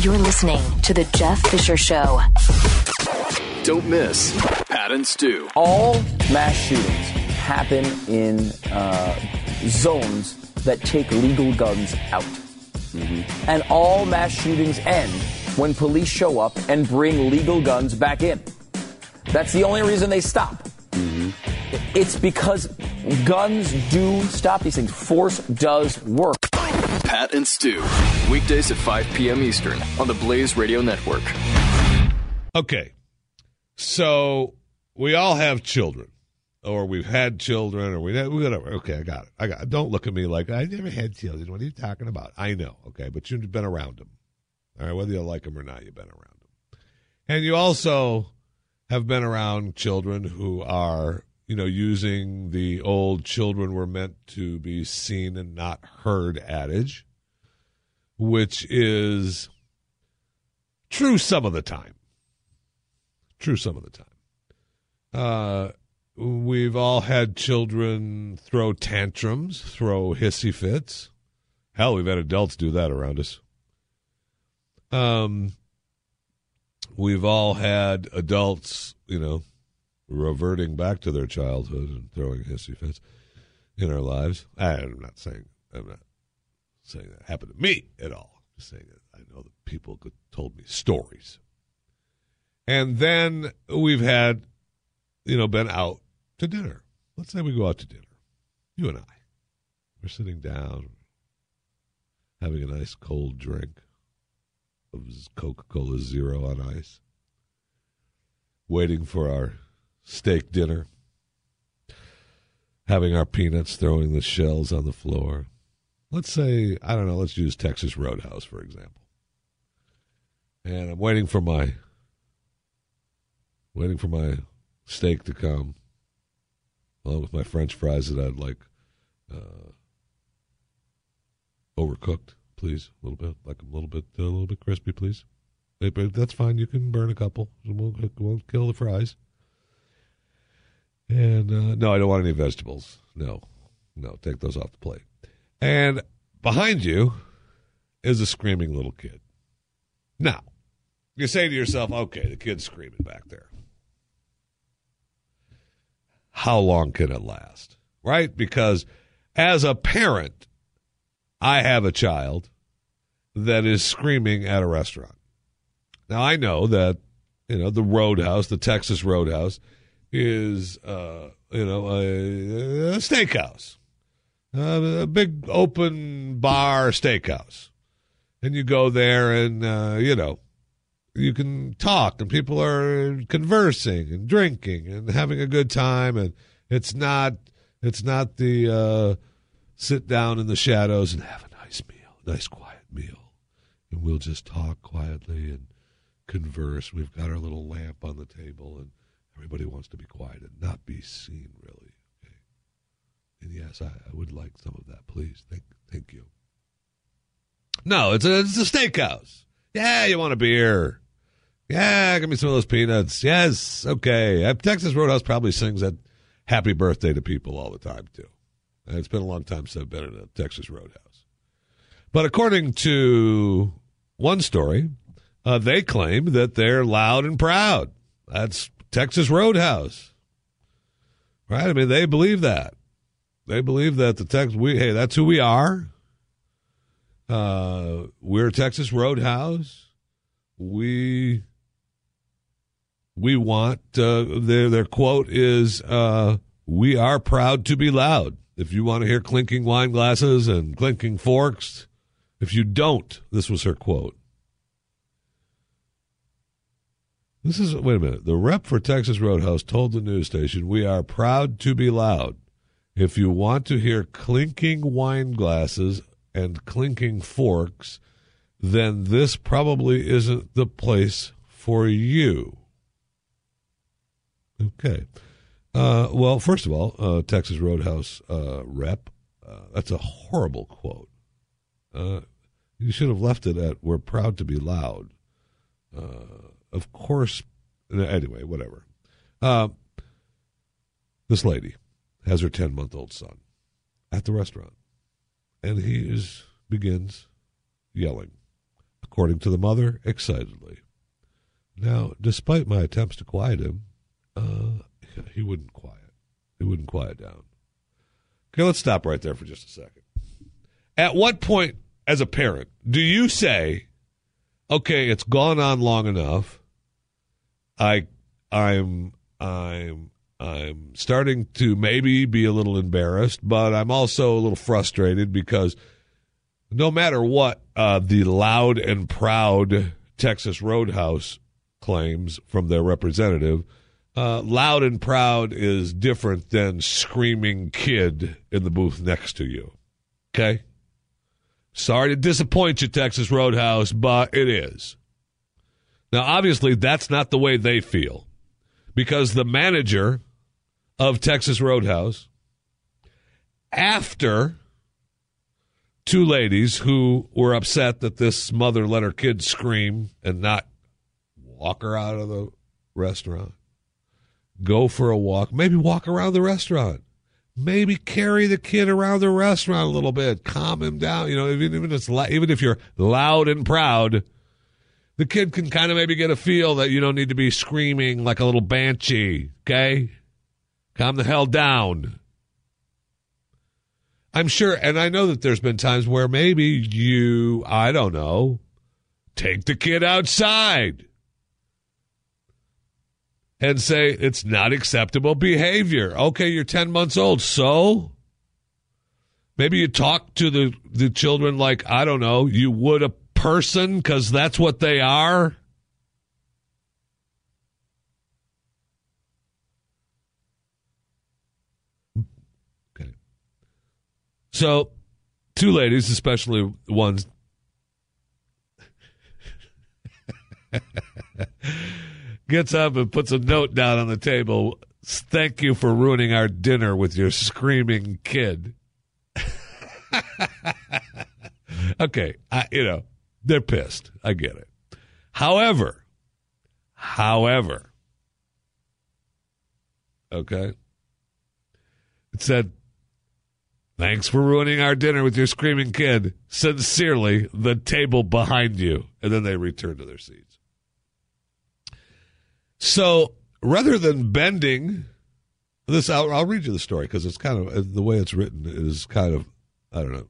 You're listening to The Jeff Fisher Show. Don't miss Pat and Stu. All mass shootings happen in zones that take legal guns out. Mm-hmm. And all mass shootings end when police show up and bring legal guns back in. That's the only reason they stop. Mm-hmm. It's because guns do stop these things. Force does work. Pat and Stu, weekdays at 5 p.m. Eastern on the Blaze Radio Network. Okay, so we all have children, or we've had children, or we whatever. Okay, I got it. Don't look at me like, I never had children. What are you talking about? I know, okay, but you've been around them. All right, whether you like them or not, you've been around them. And you also have been around children who are, you know, using the old children were meant to be seen and not heard adage, which is true some of the time. True some of the time. We've all had children throw tantrums, throw hissy fits. Hell, we've had adults do that around us. We've all had adults, you know, reverting back to their childhood and throwing hissy fits in our lives. I'm not saying that happened to me at all. I'm just saying that I know that people told me stories. And then we've had, you know, been out to dinner. Let's say we go out to dinner, you and I. We're sitting down, having a nice cold drink of Coca-Cola Zero on ice, waiting for our steak dinner, having our peanuts, throwing the shells on the floor. Let's say, I don't know, let's use Texas Roadhouse, for example. And I'm waiting for my steak to come, along with my French fries that I'd like overcooked, please, a little bit, like a little bit crispy, please. That's fine. You can burn a couple. It won't kill the fries. And no, I don't want any vegetables. No, take those off the plate. And behind you is a screaming little kid. Now, you say to yourself, okay, the kid's screaming back there. How long can it last, right? Because as a parent, I have a child that is screaming at a restaurant. Now, I know that, you know, the Roadhouse, the Texas Roadhouse, is, you know, a steakhouse, a big open bar steakhouse. And you go there and, you know, you can talk and people are conversing and drinking and having a good time. And it's not the sit down in the shadows and have a nice meal, nice quiet meal. And we'll just talk quietly and converse. We've got our little lamp on the table and everybody wants to be quiet and not be seen, really. Okay. And yes, I would like some of that, please. Thank you. No, it's a steakhouse. Yeah, you want a beer. Yeah, give me some of those peanuts. Yes, okay. Texas Roadhouse probably sings that happy birthday to people all the time, too. And it's been a long time since I've been in a Texas Roadhouse. But according to one story, they claim that they're loud and proud. That's Texas Roadhouse, right? I mean, they believe that. They believe that hey, that's who we are. We're Texas Roadhouse. We want their quote is we are proud to be loud. If you want to hear clinking wine glasses and clinking forks, if you don't, this was her quote. Wait a minute. The rep for Texas Roadhouse told the news station, "We are proud to be loud. If you want to hear clinking wine glasses and clinking forks, then this probably isn't the place for you." Okay. Well, first of all, Texas Roadhouse rep, that's a horrible quote. You should have left it at, "We're proud to be loud." Of course, anyway, whatever. This lady has her 10-month-old son at the restaurant, and he begins yelling, according to the mother, excitedly. Now, despite my attempts to quiet him, he wouldn't quiet. He wouldn't quiet down. Okay, let's stop right there for just a second. At what point, as a parent, do you say, okay, it's gone on long enough, I'm starting to maybe be a little embarrassed, but I'm also a little frustrated because no matter what the loud and proud Texas Roadhouse claims from their representative, loud and proud is different than screaming kid in the booth next to you. Okay? Sorry to disappoint you, Texas Roadhouse, but it is. Now, obviously, that's not the way they feel, because the manager of Texas Roadhouse, after two ladies who were upset that this mother let her kid scream and not walk her out of the restaurant, go for a walk, maybe walk around the restaurant, maybe carry the kid around the restaurant a little bit, calm him down. You know, even if you're loud and proud, the kid can kind of maybe get a feel that you don't need to be screaming like a little banshee, okay? Calm the hell down. I'm sure, and I know that there's been times where maybe you, I don't know, take the kid outside and say it's not acceptable behavior. Okay, you're 10 months old, so? Maybe you talk to the children like, I don't know, you would a person, because that's what they are. Okay. So, two ladies, especially ones. Gets up and puts a note down on the table. Thank you for ruining our dinner with your screaming kid. Okay, they're pissed. I get it. However, okay, it said, thanks for ruining our dinner with your screaming kid. Sincerely, the table behind you. And then they return to their seats. So rather than bending this out, I'll read you the story because it's kind of, the way it's written is kind of, I don't know.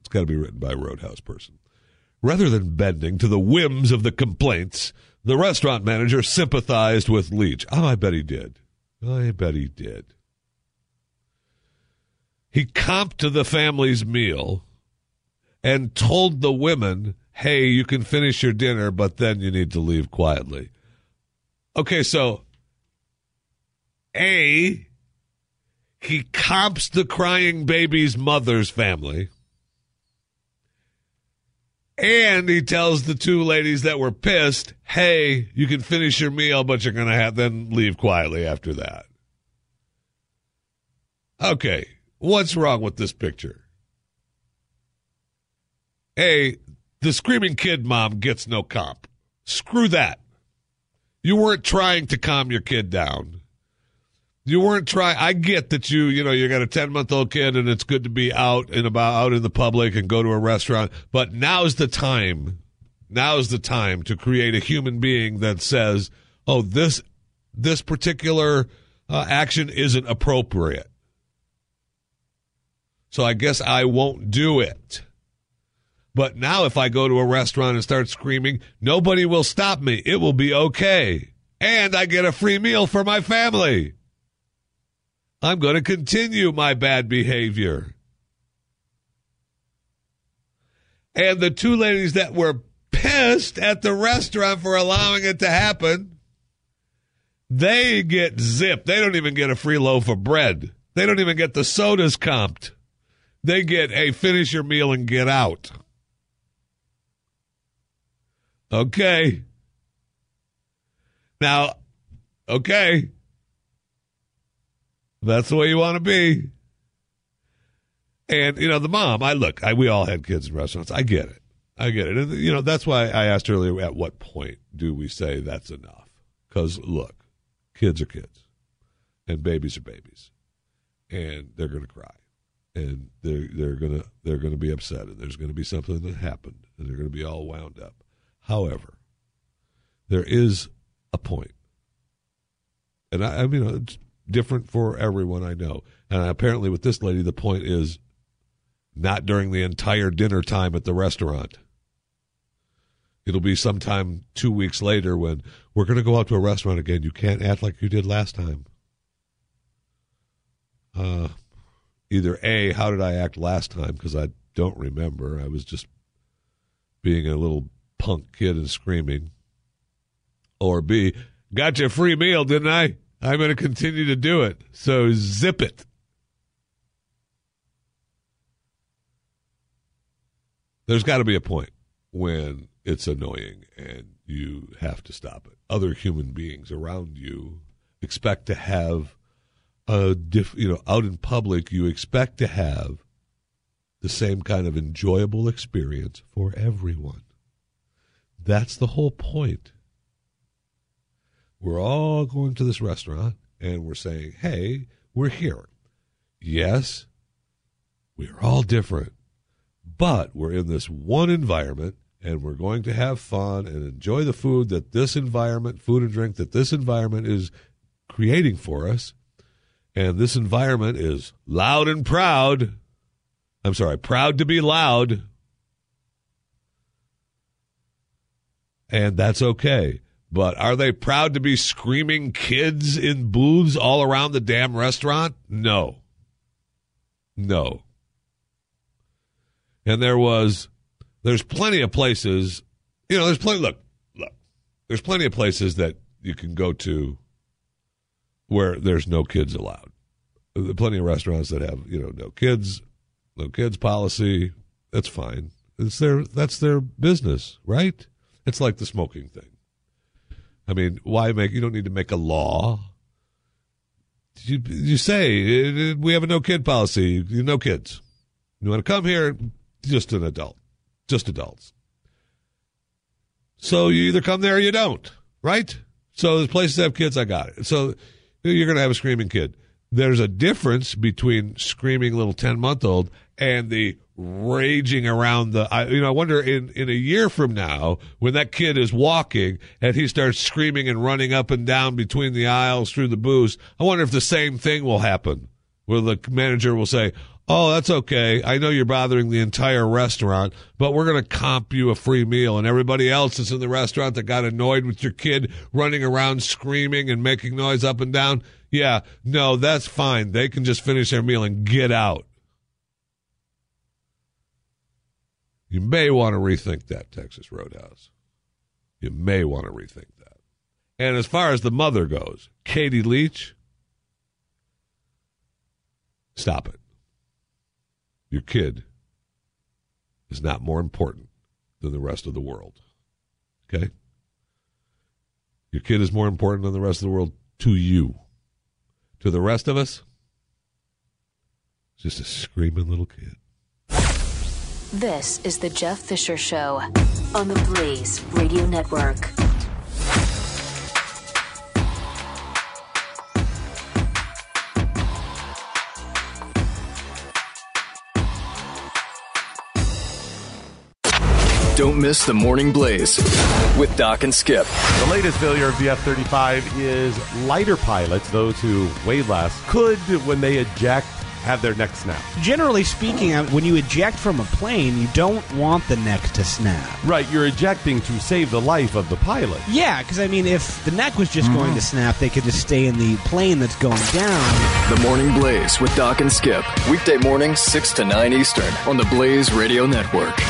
It's got to be written by a Roadhouse person. Rather than bending to the whims of the complaints, the restaurant manager sympathized with Leach. Oh, I bet he did. He comped the family's meal and told the women, hey, you can finish your dinner, but then you need to leave quietly. Okay, so, A, he comps the crying baby's mother's family. And he tells the two ladies that were pissed, hey, you can finish your meal, but you're going to have then leave quietly after that. Okay, what's wrong with this picture? A, the screaming kid mom gets no comp. Screw that. You weren't trying to calm your kid down. You weren't trying. I get that you got a 10-month-old kid and it's good to be out and about, out in the public and go to a restaurant. But now's the time. Now's the time to create a human being that says, oh, this particular action isn't appropriate. So I guess I won't do it. But now if I go to a restaurant and start screaming, nobody will stop me. It will be okay. And I get a free meal for my family. I'm going to continue my bad behavior. And the two ladies that were pissed at the restaurant for allowing it to happen, they get zipped. They don't even get a free loaf of bread. They don't even get the sodas comped. They get, hey, finish your meal and get out. Okay. Now, okay. That's the way you want to be. And, the mom, we all had kids in restaurants. I get it. And, that's why I asked earlier, at what point do we say that's enough? Because, look, kids are kids. And babies are babies. And they're going to cry. And they're going to be upset. And there's going to be something that happened. and they're going to be all wound up. However, there is a point. And I mean, it's different for everyone I know. And apparently with this lady, the point is not during the entire dinner time at the restaurant. It'll be sometime 2 weeks later when we're going to go out to a restaurant again. You can't act like you did last time. Either A, how did I act last time? Because I don't remember. I was just being a little punk kid and screaming. Or B, got you a free meal, didn't I? I'm going to continue to do it. So zip it. There's got to be a point when it's annoying and you have to stop it. Other human beings around you expect to have out in public, you expect to have the same kind of enjoyable experience for everyone. That's the whole point. We're all going to this restaurant and we're saying, hey, we're here. Yes, we're all different, but we're in this one environment and we're going to have fun and enjoy the food that this environment, food and drink that this environment is creating for us. And this environment is loud and proud. I'm sorry, proud to be loud. And that's okay. But are they proud to be screaming kids in booths all around the damn restaurant? No. No. And there's plenty of places, there's plenty of places that you can go to where there's no kids allowed. There are plenty of restaurants that have, no kids policy. That's fine. That's their business, right? It's like the smoking thing. I mean, you don't need to make a law. You say, we have a no kid policy, no kids. You want to come here, just an adult, just adults. So you either come there or you don't, right? So there's places that have kids, I got it. So you're going to have a screaming kid. There's a difference between screaming little 10-month-old and the raging around the. I wonder in a year from now when that kid is walking and he starts screaming and running up and down between the aisles through the booths. I wonder if the same thing will happen where the manager will say, "Oh, that's okay. I know you're bothering the entire restaurant, but we're going to comp you a free meal." And everybody else that's in the restaurant that got annoyed with your kid running around screaming and making noise up and down, yeah, no, that's fine. They can just finish their meal and get out. You may want to rethink that, Texas Roadhouse. You may want to rethink that. And as far as the mother goes, Katie Leach, stop it. Your kid is not more important than the rest of the world, okay? Your kid is more important than the rest of the world to you. To the rest of us, just a screaming little kid. This is the Jeff Fisher Show on the Blaze Radio Network. Don't miss the Morning Blaze with Doc and Skip. The latest failure of the F-35 is lighter pilots, those who weigh less, could, when they eject, have their neck snap. Generally speaking, when you eject from a plane, you don't want the neck to snap. Right, you're ejecting to save the life of the pilot. Yeah, because, if the neck was just going to snap, they could just stay in the plane that's going down. The Morning Blaze with Doc and Skip. Weekday mornings, 6 to 9 Eastern on the Blaze Radio Network.